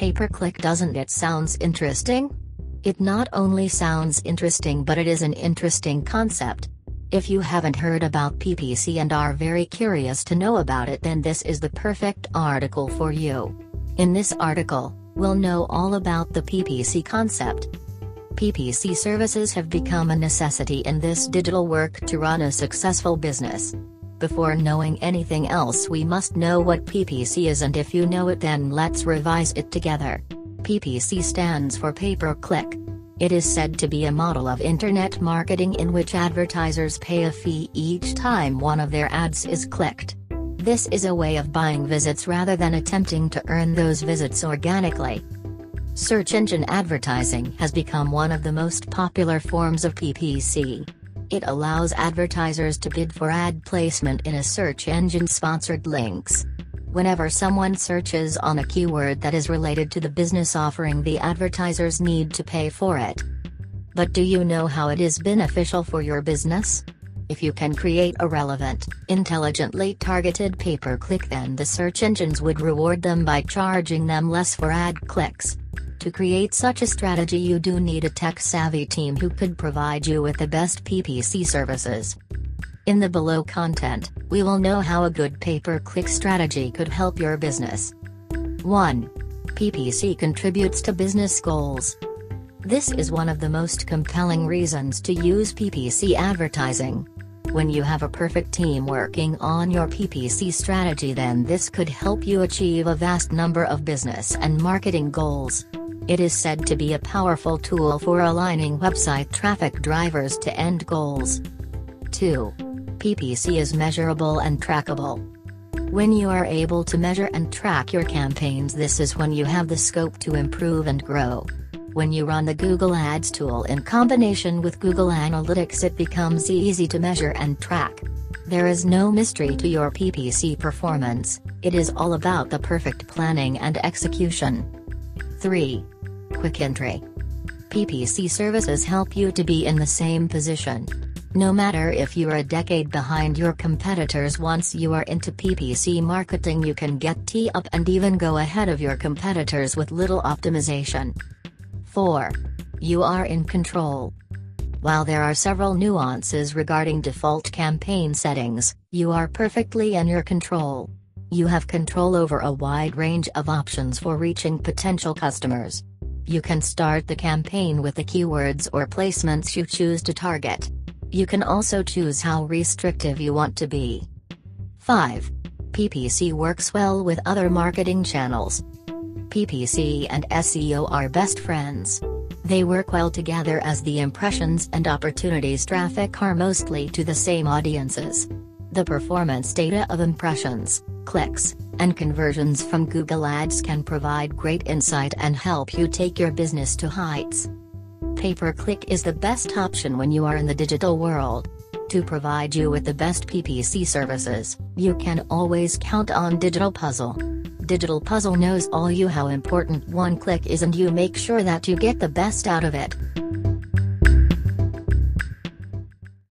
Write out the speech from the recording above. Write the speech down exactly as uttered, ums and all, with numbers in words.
Pay-per-click, doesn't it sounds interesting? It not only sounds interesting, but it is an interesting concept. If you haven't heard about P P C and are very curious to know about it, then this is the perfect article for you. In this article, we'll know all about the P P C concept. P P C services have become a necessity in this digital work to run a successful business. Before knowing anything else, we must know what P P C is, and if you know it, then let's revise it together. P P C stands for pay-per-click. It is said to be a model of internet marketing in which advertisers pay a fee each time one of their ads is clicked. This is a way of buying visits rather than attempting to earn those visits organically. Search engine advertising has become one of the most popular forms of P P C. It allows advertisers to bid for ad placement in a search engine-sponsored links. Whenever someone searches on a keyword that is related to the business offering, the advertisers need to pay for it. But do you know how it is beneficial for your business? If you can create a relevant, intelligently targeted pay-per-click, then the search engines would reward them by charging them less for ad clicks. To create such a strategy, you do need a tech-savvy team who could provide you with the best P P C services. In the below content, we will know how a good pay-per-click strategy could help your business. one. P P C contributes to business goals. This is one of the most compelling reasons to use P P C advertising. When you have a perfect team working on your P P C strategy, then this could help you achieve a vast number of business and marketing goals. It is said to be a powerful tool for aligning website traffic drivers to end goals. two. P P C is measurable and trackable. When you are able to measure and track your campaigns, this is when you have the scope to improve and grow. When you run the Google Ads tool in combination with Google Analytics, it becomes easy to measure and track. There is no mystery to your P P C performance. It is all about the perfect planning and execution. three. Quick entry. P P C services help you to be in the same position. No matter if you're a decade behind your competitors, once you are into P P C marketing, you can get tee up and even go ahead of your competitors with little optimization. four. You are in control. While there are several nuances regarding default campaign settings, you are perfectly in your control. You have control over a wide range of options for reaching potential customers. You can start the campaign with the keywords or placements you choose to target. You can also choose how restrictive you want to be. five. P P C works well with other marketing channels. P P C and S E O are best friends. They work well together as the impressions and opportunities traffic are mostly to the same audiences. The performance data of impressions, clicks, and conversions from Google Ads can provide great insight and help you take your business to heights. Pay-per-click is the best option when you are in the digital world. To provide you with the best P P C services, you can always count on Digital Puzzle. Digital Puzzle knows all you how important one click is, and you make sure that you get the best out of it.